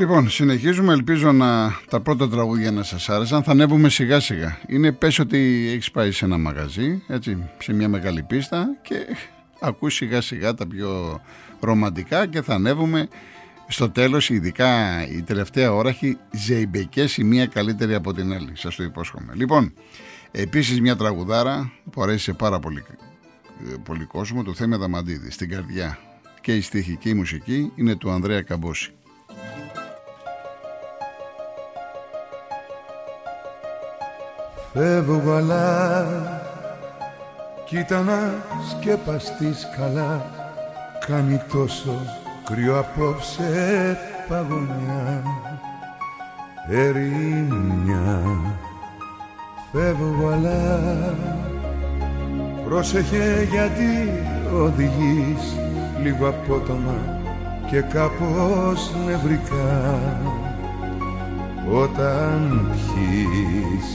Λοιπόν, συνεχίζουμε. Ελπίζω να τα πρώτα τραγούδια να σας άρεσαν. Θα ανέβουμε σιγά σιγά. Είναι πες ότι έχεις πάει σε ένα μαγαζί, έτσι, σε μια μεγάλη πίστα και ακούς σιγά σιγά τα πιο ρομαντικά και θα ανέβουμε στο τέλος, ειδικά η τελευταία ώρα έχει ζεϊμπεκές, η μία καλύτερη από την άλλη. Σας το υπόσχομαι. Λοιπόν, επίσης μια τραγουδάρα που αρέσει σε πάρα πολύ κόσμο, του Θέμη Δαμαντίδη. Στην καρδιά και η στίχη και η μουσική είναι του Ανδρέα Καμπόση. Φεύγω αλλά κοίτα να σκεπαστείς καλά, κάνει τόσο κρύο απόψε παγωνιά ερημιά. Φεύγω αλλά πρόσεχε γιατί οδηγείς λίγο απότομα και κάπως νευρικά όταν πιείς.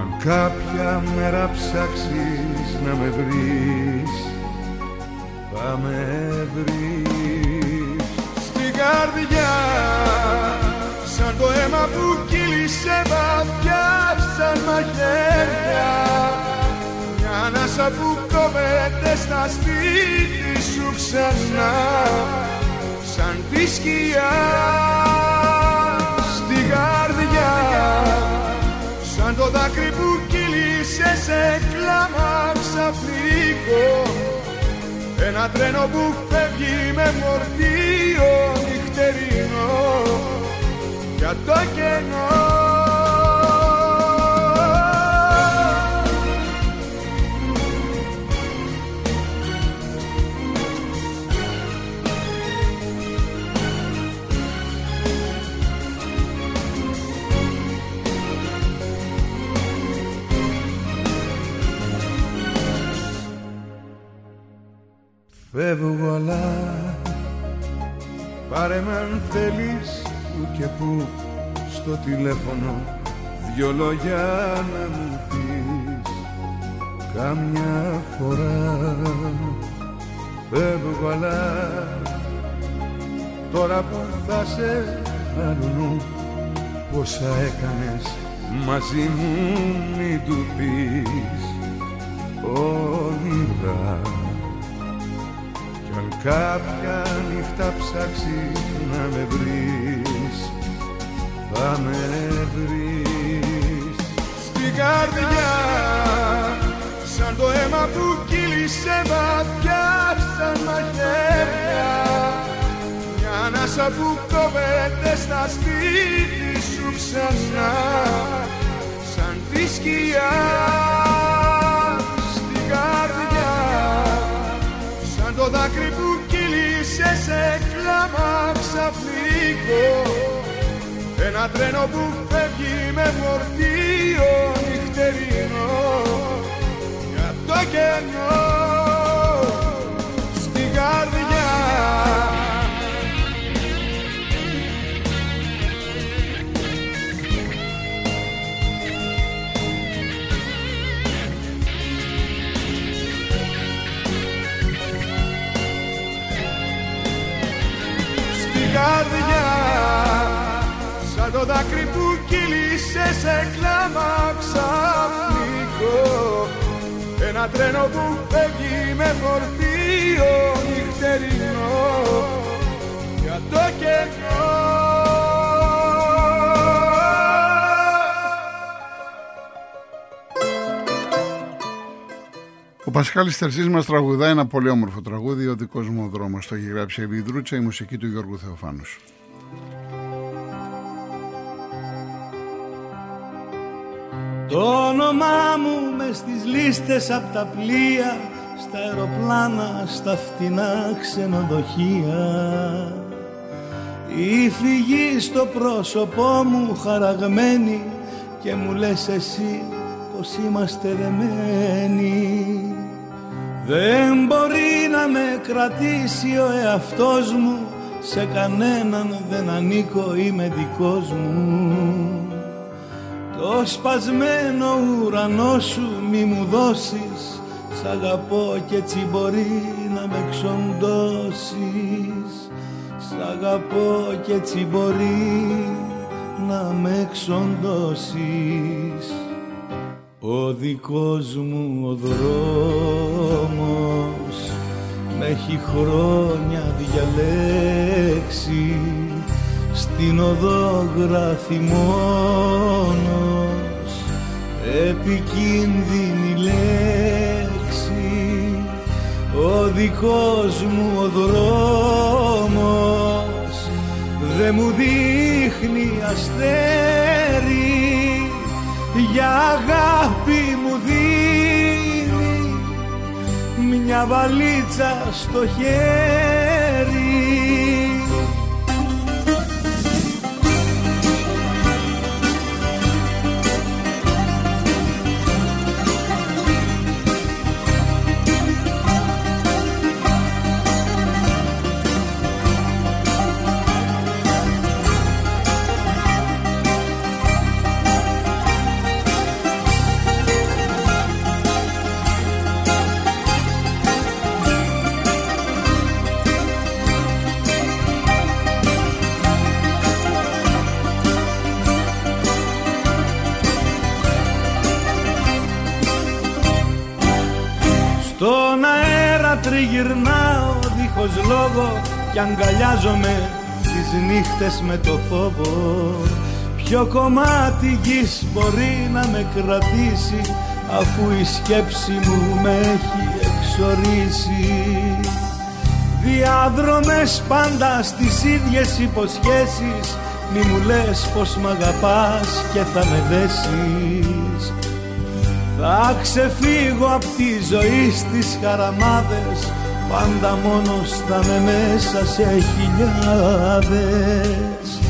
Αν κάποια μέρα ψάξεις να με βρεις, θα με βρεις. Στην καρδιά, σαν το αίμα που κύλησε βαθιά, σαν μαχαίρια, μια ανάσα που κόβεται στα σπίτι σου ξανά, σαν τη σκιά. Στην καρδιά, σαν το δάκρυ που κύλησε σε κλάμα ξαφνικό, ένα τρένο που φεύγει με μορτίο νυχτερινό για το κενό. Φεύγω αλλά πάρε μ' αν θέλεις που και που στο τηλέφωνο δυο λόγια να μου πεις καμιά φορά. Φεύγω αλλά τώρα που θα σε αλλού πόσα έκανες μαζί μου μην του πεις όνειρα. Αν κάποια νύχτα ψάξεις να με βρεις, θα με βρεις. Στην καρδιά, σαν το αίμα που κύλησε βαθιά, σαν μαχαίρια, μια ανάσα που κόβεται στα σπίτι σου ξανά, σαν τη σκιά. Στην καρδιά, σαν το δάκρυ που κύλησε σε κλάμα ξαφνικό, ένα τρένο που φεύγει με φορτίο νυχτερινό για το κενό. Στην καρδιά, σαν το δάκρυ που κύλησε σε κλάμα ξαφνικό, ένα τρένο που φεύγει με φορτίο νυχτερινό για το κενό. Ο Πασχάλης Τερζής μας τραγουδάει ένα πολύ όμορφο τραγούδι, ο δικός μου ο δρόμος. Το έχει γράψει η Βιδρούτσα, η μουσική του Γιώργου Θεοφάνους. Το όνομά μου μες στις λίστες απ' τα πλοία, στα αεροπλάνα, στα φτηνά ξενοδοχεία. Η φυγή στο πρόσωπό μου χαραγμένη και μου λες εσύ πως είμαστε δεμένοι. Δεν μπορεί να με κρατήσει ο εαυτός μου, σε κανέναν δεν ανήκω, είμαι δικός μου. Το σπασμένο ουρανό σου μη μου δώσεις, σ' αγαπώ κι έτσι μπορεί να με ξοντώσεις. Σ' αγαπώ κι έτσι μπορεί να με εξοντώσεις. Ο δικός μου ο δρόμος μ' έχει χρόνια διαλέξει. Στην οδό γράφει μόνος επικίνδυνη λέξη. Ο δικός μου ο δρόμος δε μου δείχνει αστέρι. Για αγάπη μου δίνει μια βαλίτσα στο χέρι. Στον αέρα τριγυρνάω δίχως λόγο κι αγκαλιάζομαι τις νύχτες με το φόβο. Ποιο κομμάτι γης μπορεί να με κρατήσει αφού η σκέψη μου με έχει εξορίσει. Διάδρομες πάντα στις ίδιες υποσχέσεις. Μη μου λες πως μ' αγαπάς και θα με δέσεις. Θα ξεφύγω απ' τη ζωή στις χαραμάδες, πάντα μόνος θα με μέσα σε χιλιάδες.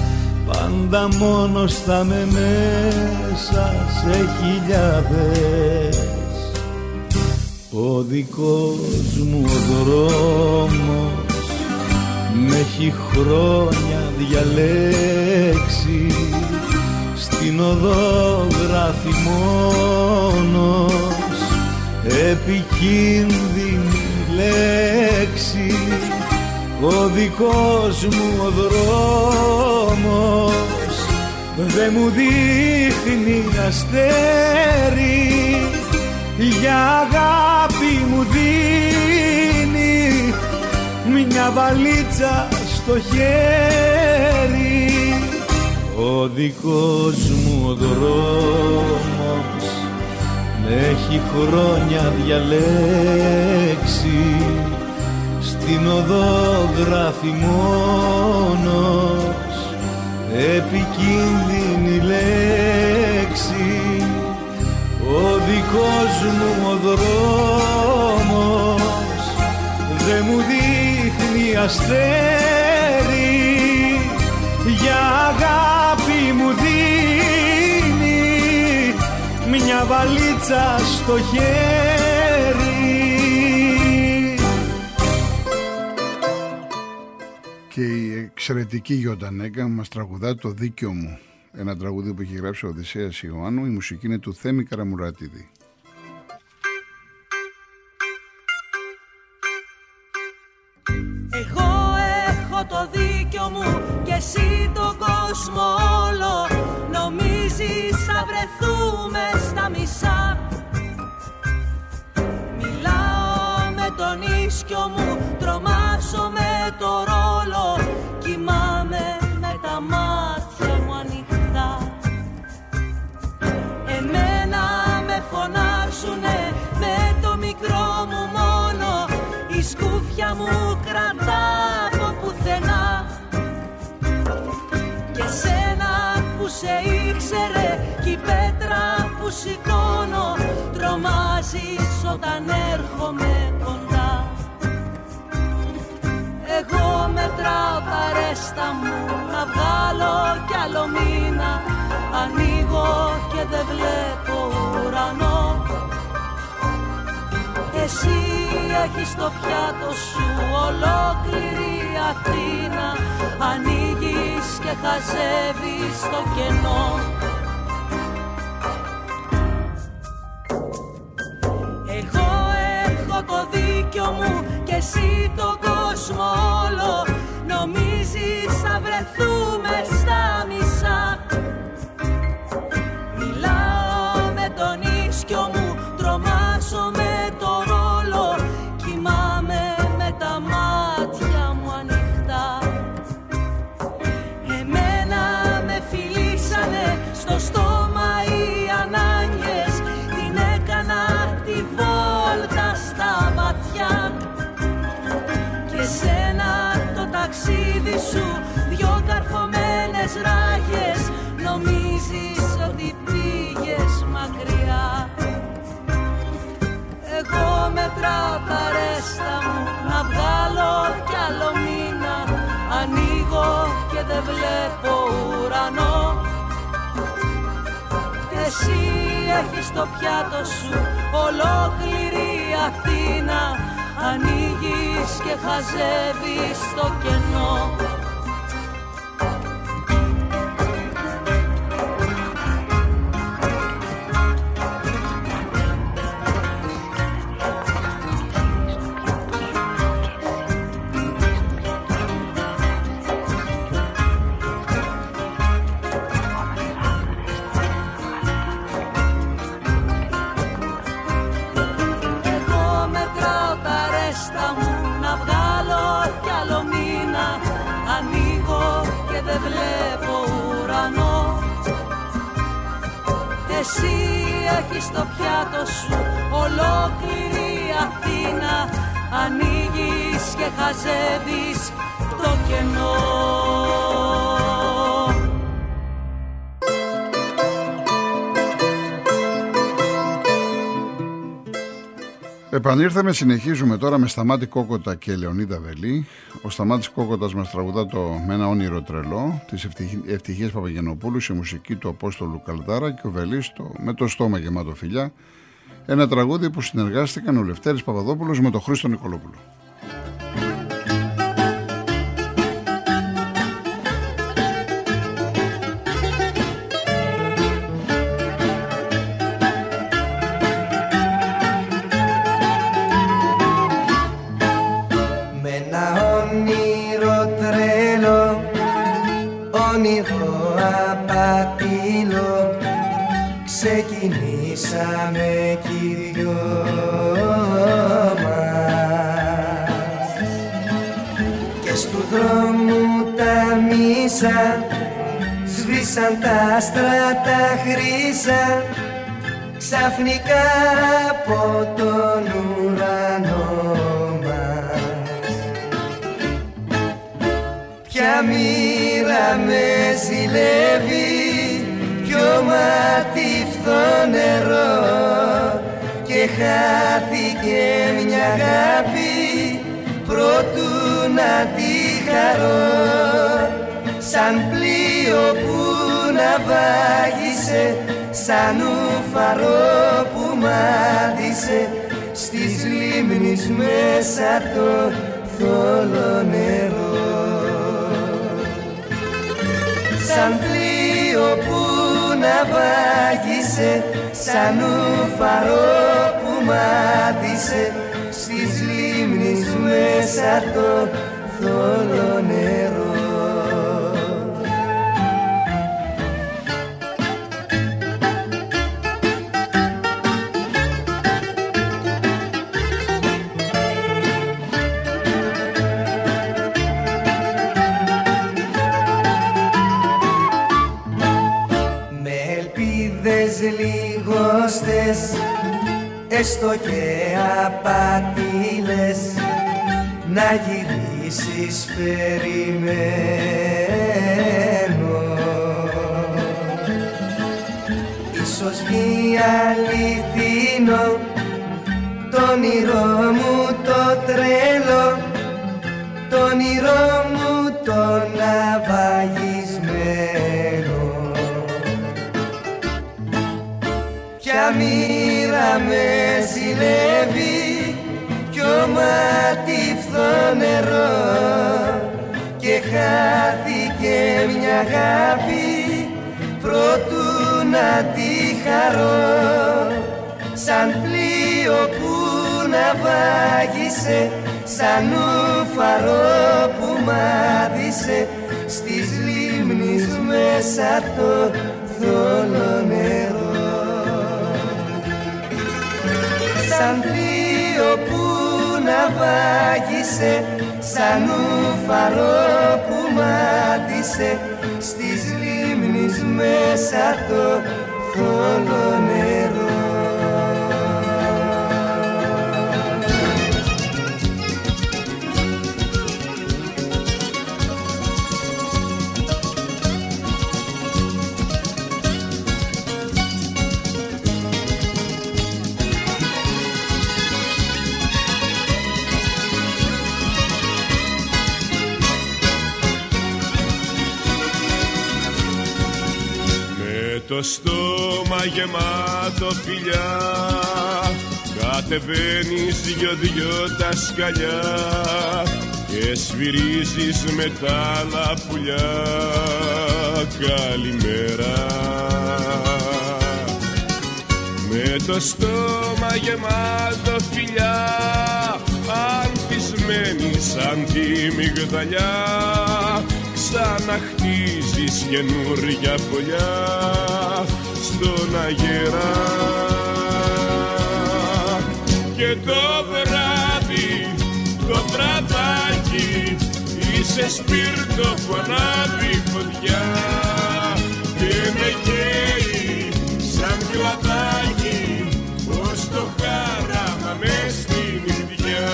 Πάντα μόνος θα με μέσα σε χιλιάδες. Ο δικός μου ο δρόμος μ' έχει χρόνια διαλέξει. Στην οδό γράφει μόνος επικίνδυνη λέξη. Ο δικός μου ο δρόμος δε μου δείχνει αστέρι. Για αγάπη μου δίνει μια βαλίτσα στο χέρι. Ο δικός μου ο δρόμος με έχει χρόνια διαλέξει. Στην οδό γράφει μόνος επικίνδυνη λέξη. Ο δικός μου ο δρόμος δε μου δείχνει αστέρι. Για αγάπη μου δίνει μια βαλίτσα στο χέρι. Και η εξαιρετική Γιώτα Νέγκα μας τραγουδά το δίκιο μου, ένα τραγούδι που έχει γράψει ο Οδυσσέας Ιωάννου. Η μουσική είναι του Θέμη Καραμουράτιδη. Εγώ έχω το δίκιο μου κι εσύ τον κόσμο όλο. Νομίζεις θα βρεθούμε στα μισά. Μιλάω με τον ίσκιο μου, τρομάζω με το ρόλο. Κοιμάμαι με τα μάτια μου ανοιχτά. Εμένα με φωνάζουνε με το μικρό μου μόνο. Η σκούφια μου κρατά από πουθενά. Σένα που σε ήξερε κι η πέτρα που σηκώνω, τρομάζεις όταν έρχομαι κοντά. Εγώ μετράω τα ρέστα μου να βγάλω κι άλλο μήνα. Ανοίγω και δεν βλέπω ουρανό. Εσύ έχεις το πιάτο σου ολόκληρη Αθήνα. Ανοίγεις και χαζεύεις το κενό. Εγώ έχω το δίκιο μου κι εσύ τον κόσμο όλο. Νομίζεις χιλιόμετρα τα ρέστα μου να βγάλω κι άλλο μήνα. Ανοίγω και δεν βλέπω ουρανό. Εσύ έχεις στο πιάτο σου ολόκληρη Αθήνα. Ανοίγεις και χαζεύεις το κενό. Εσύ έχεις στο πιάτο σου ολόκληρη Αθήνα. Ανοίγεις και χαζεύεις το κενό. Επανήρθαμε, συνεχίζουμε τώρα με Σταμάτη Κόκοτα και Λεωνίδα Βελή. Ο Σταμάτης Κόκοτας μας τραγουδά το «Με ένα όνειρο τρελό» της Ευτυχίας Παπαγιαννοπούλου σε μουσική του Απόστολου Καλδάρα και ο Βελής το «Με το στόμα γεμάτο φιλιά». Ένα τραγούδι που συνεργάστηκαν ο Λευτέρης Παπαδόπουλος με τον Χρήστο Νικόλοπουλο. Ξεκινήσαμε κι οι δυο μας και στου δρόμου τα μίσα σβήσαν τα άστρα τα χρύσα ξαφνικά από τον ουρανό μας. Ποια μοίρα με ζηλεύει, ποιο ματιφθό νερό, και χάθηκε μια αγάπη προτού να τη χαρώ. Σαν πλοίο που ναυάγησε, σαν ουφαρό που μάτισε, στις λίμνης μέσα το θόλο νερό. Σαν πλοίο που ναυάγησε, σαν ουφαρό που μάτισε, στις λίμνης μέσα το θόλο νερό. Έστω και απατήλες να γυρίσεις περιμένω. Ίσως μη αληθινό το όνειρό μου το τρέλο, το όνειρό μου το ναυαγισμένο. Ποια μοίρα με ζηλεύει, κι ματιφθό νερό, και χάθηκε μια αγάπη προτού να τη χαρώ. Σαν πλοίο που ναυάγησε, σαν ουφαρό που μάδισε, στις λίμνης μέσα το θόλο νερό. Σαν πλοίο που ναυάγησε, σαν ουφαρό που μάτισε, στις λίμνης μέσα το θόλο νερό. το στόμα γεμάτο φιλιά, κατεβαίνεις δυο-δυο τα σκαλιά και σφυρίζεις με τα άλλα πουλιά. Καλημέρα. Με το στόμα γεμάτο φιλιά, ανθισμένη σαν τη μυγδαλιά, ξαναχτίζεις καινούρια φωλιά στον αγέρα. Και το βράδυ, το βραδάκι, είσαι σπίρτο φωνάδι φωτιά, και με καίει σαν κλαδάκι ως το χάραμα μες στην ιδιά.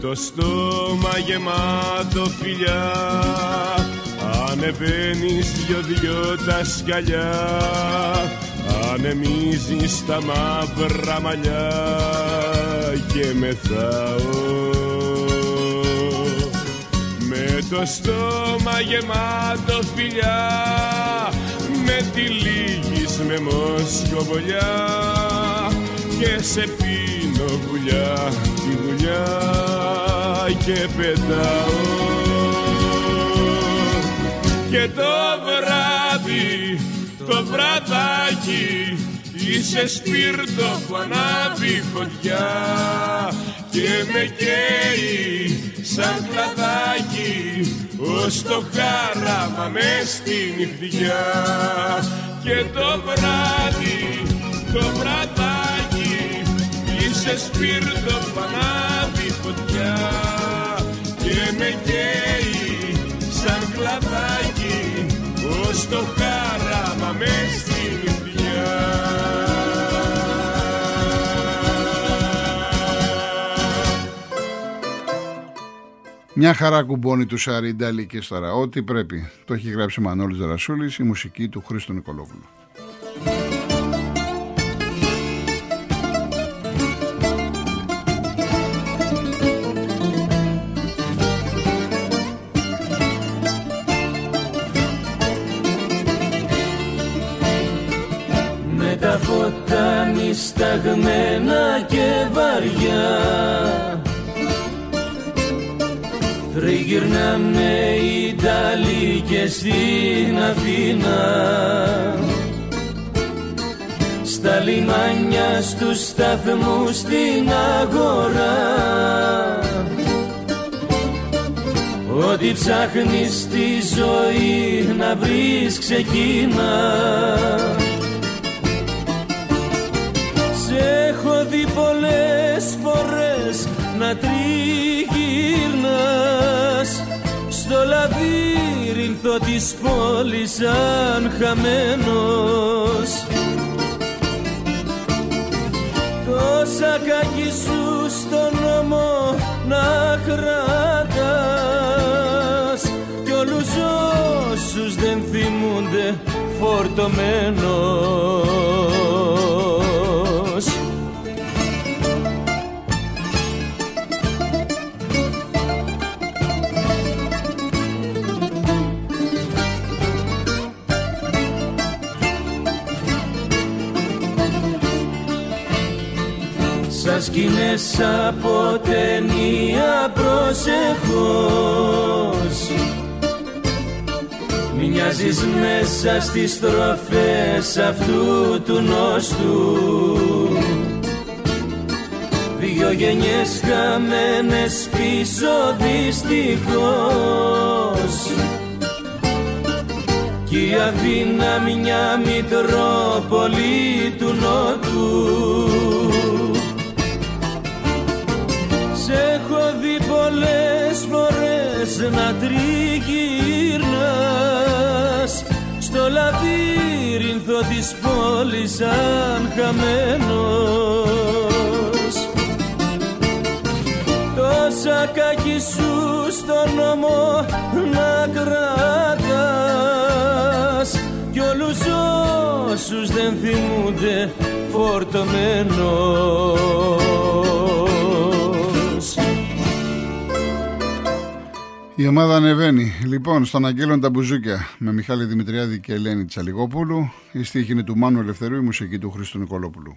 Το στόμα γεμάτο φιλιά, ανεβαίνεις δυο-δυο τα σκαλιά, ανεμίζεις τα μαύρα μαλλιά και μεθάω. Με το στόμα γεμάτο φιλιά, με τυλίγεις με μοσκοβολιά και σε πίνω βουλιά τη δουλειά και πετάω. Και το βράδυ, το βραδάκι, είσαι σπίρτο που ανάβει φωτιά, και με καίει σαν κλαδάκι ως το χάραμα μες στην νυχτιά. Και το βράδυ, το βραδάκι, είσαι σπίρτο που ανάβει φωτιά, και με καίει σαν κλαδάκι ως το χάραμα μες στην νυχτιά. Μια χαρά κουμπώνει του Σάρι Νταλί και Σταραότη, πρέπει. Το έχει γράψει ο Μανώλης Ρασούλης, η μουσική του Χρήστου Νικολόπουλου. Με τα φωτάνη σταγμένα και βαριά, τριγυρνάμε οι Ιταλοί και στην Αθήνα, στα λιμάνια, στους σταθμούς, στην αγορά. Ό,τι ψάχνεις στη ζωή να βρεις ξεκίνα. Σε έχω δει πολλές φορές να τριγυρνάς στο λαβύρινθο της πόλης σαν χαμένος. Τόσα κακή σου στον νόμο να κρατάς κι όλους όσους δεν θυμούνται φορτωμένος. Σαν σκηνές από ταινία προσεχώς μοιάζεις μέσα στις στροφές αυτού του νόστου. Δυο γενιές χαμένες πίσω δυστυχώς, κι η Αθήνα μια μητρόπολη του νότου. Σ' έχω δει πολλές φορές να τριγυρνάς στο λαβύρινθο της πόλης σαν χαμένος. σακάκι σου στον νόμο να κρατάς κι όλους όσους δεν θυμούνται φορτωμένος. Η ομάδα ανεβαίνει. Λοιπόν, στον Αγγέλων τα μπουζούκια με Μιχάλη Δημητριάδη και Ελένη Τσαλιγόπουλου. Η στίχη είναι του Μάνου Ελευθερίου, η μουσική του Χρήστου Νικόλοπουλου.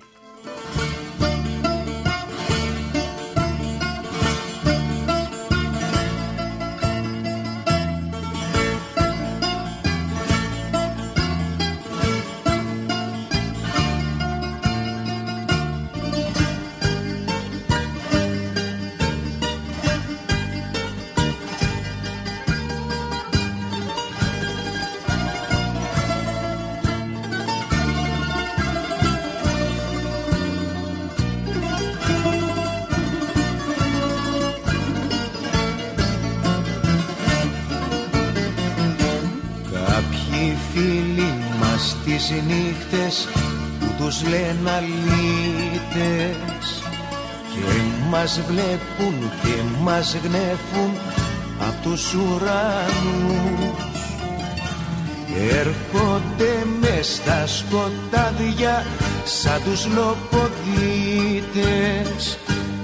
Τις νύχτες που τους λένε αλήτες και μας βλέπουν και μας γνέφουν απ' τους ουρανούς. Έρχονται μες στα σκοτάδια σαν τους λοποδίτες,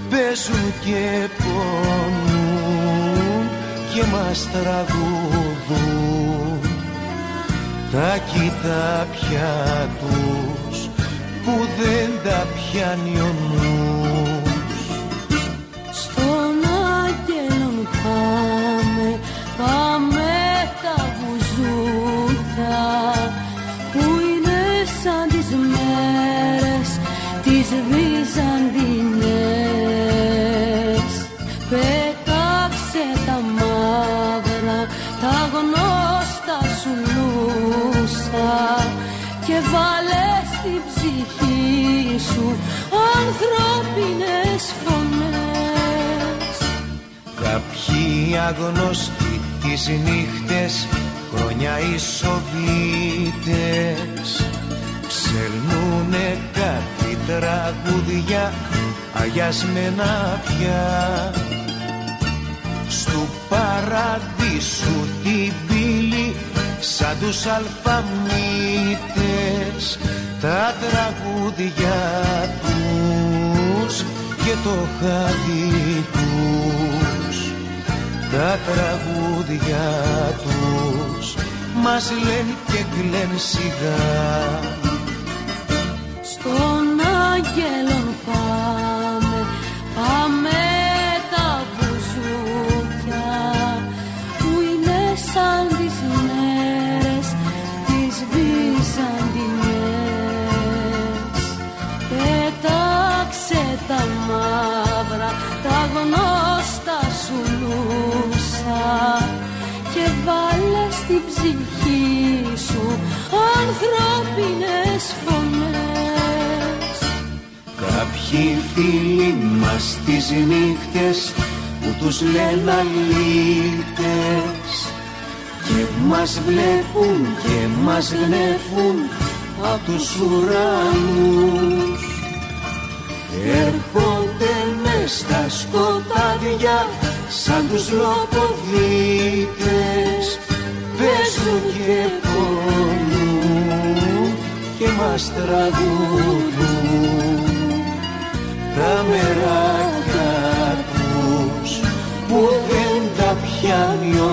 παίζουν και πονούν και μας τραγουδούν. Τα κοιτά πια τους που δεν τα πιάνει ο νους. Στον Άγγελον πάμε, πάμε τα μπουζούκια που είναι σαν τις μέρες τις Βυζαντινές. Πετάξε τα μαύρα, τα γνώστα σου και βάλε στην ψυχή σου ανθρώπινες φωνές. Κάποιοι αγνωστοί τις νύχτες χρόνια ισοβίτες ψελνούνε κάτι τραγούδια αγιασμένα πια στου παραδείσου την πύλη. Σαν τους αλφαμίτες τα τραγούδια τους και το χάδι τους. Τα τραγούδια τους μας λένε και κλαίνε σιγά. Στον Άγγελον πάμε, πάμε τα μπουζούκια που είναι σαν τις μέρες τις Βυζαντινές. Πέταξε τα μαύρα, τα γνώστα σου λούσα και βάλε στην ψυχή σου ανθρώπινες φωνές. Κάποιοι φίλοι μας τις νύχτες που τους λένε αλήτες και μας βλέπουν και μας γνέφουν απ' τους ουρανούς. Έρχονται μες στα σκοτάδια σαν τους λοποδίτες, παίζουν και πονούν και μας τραγουδούν. Τα μεράκια τους που δεν τα πιάνει ο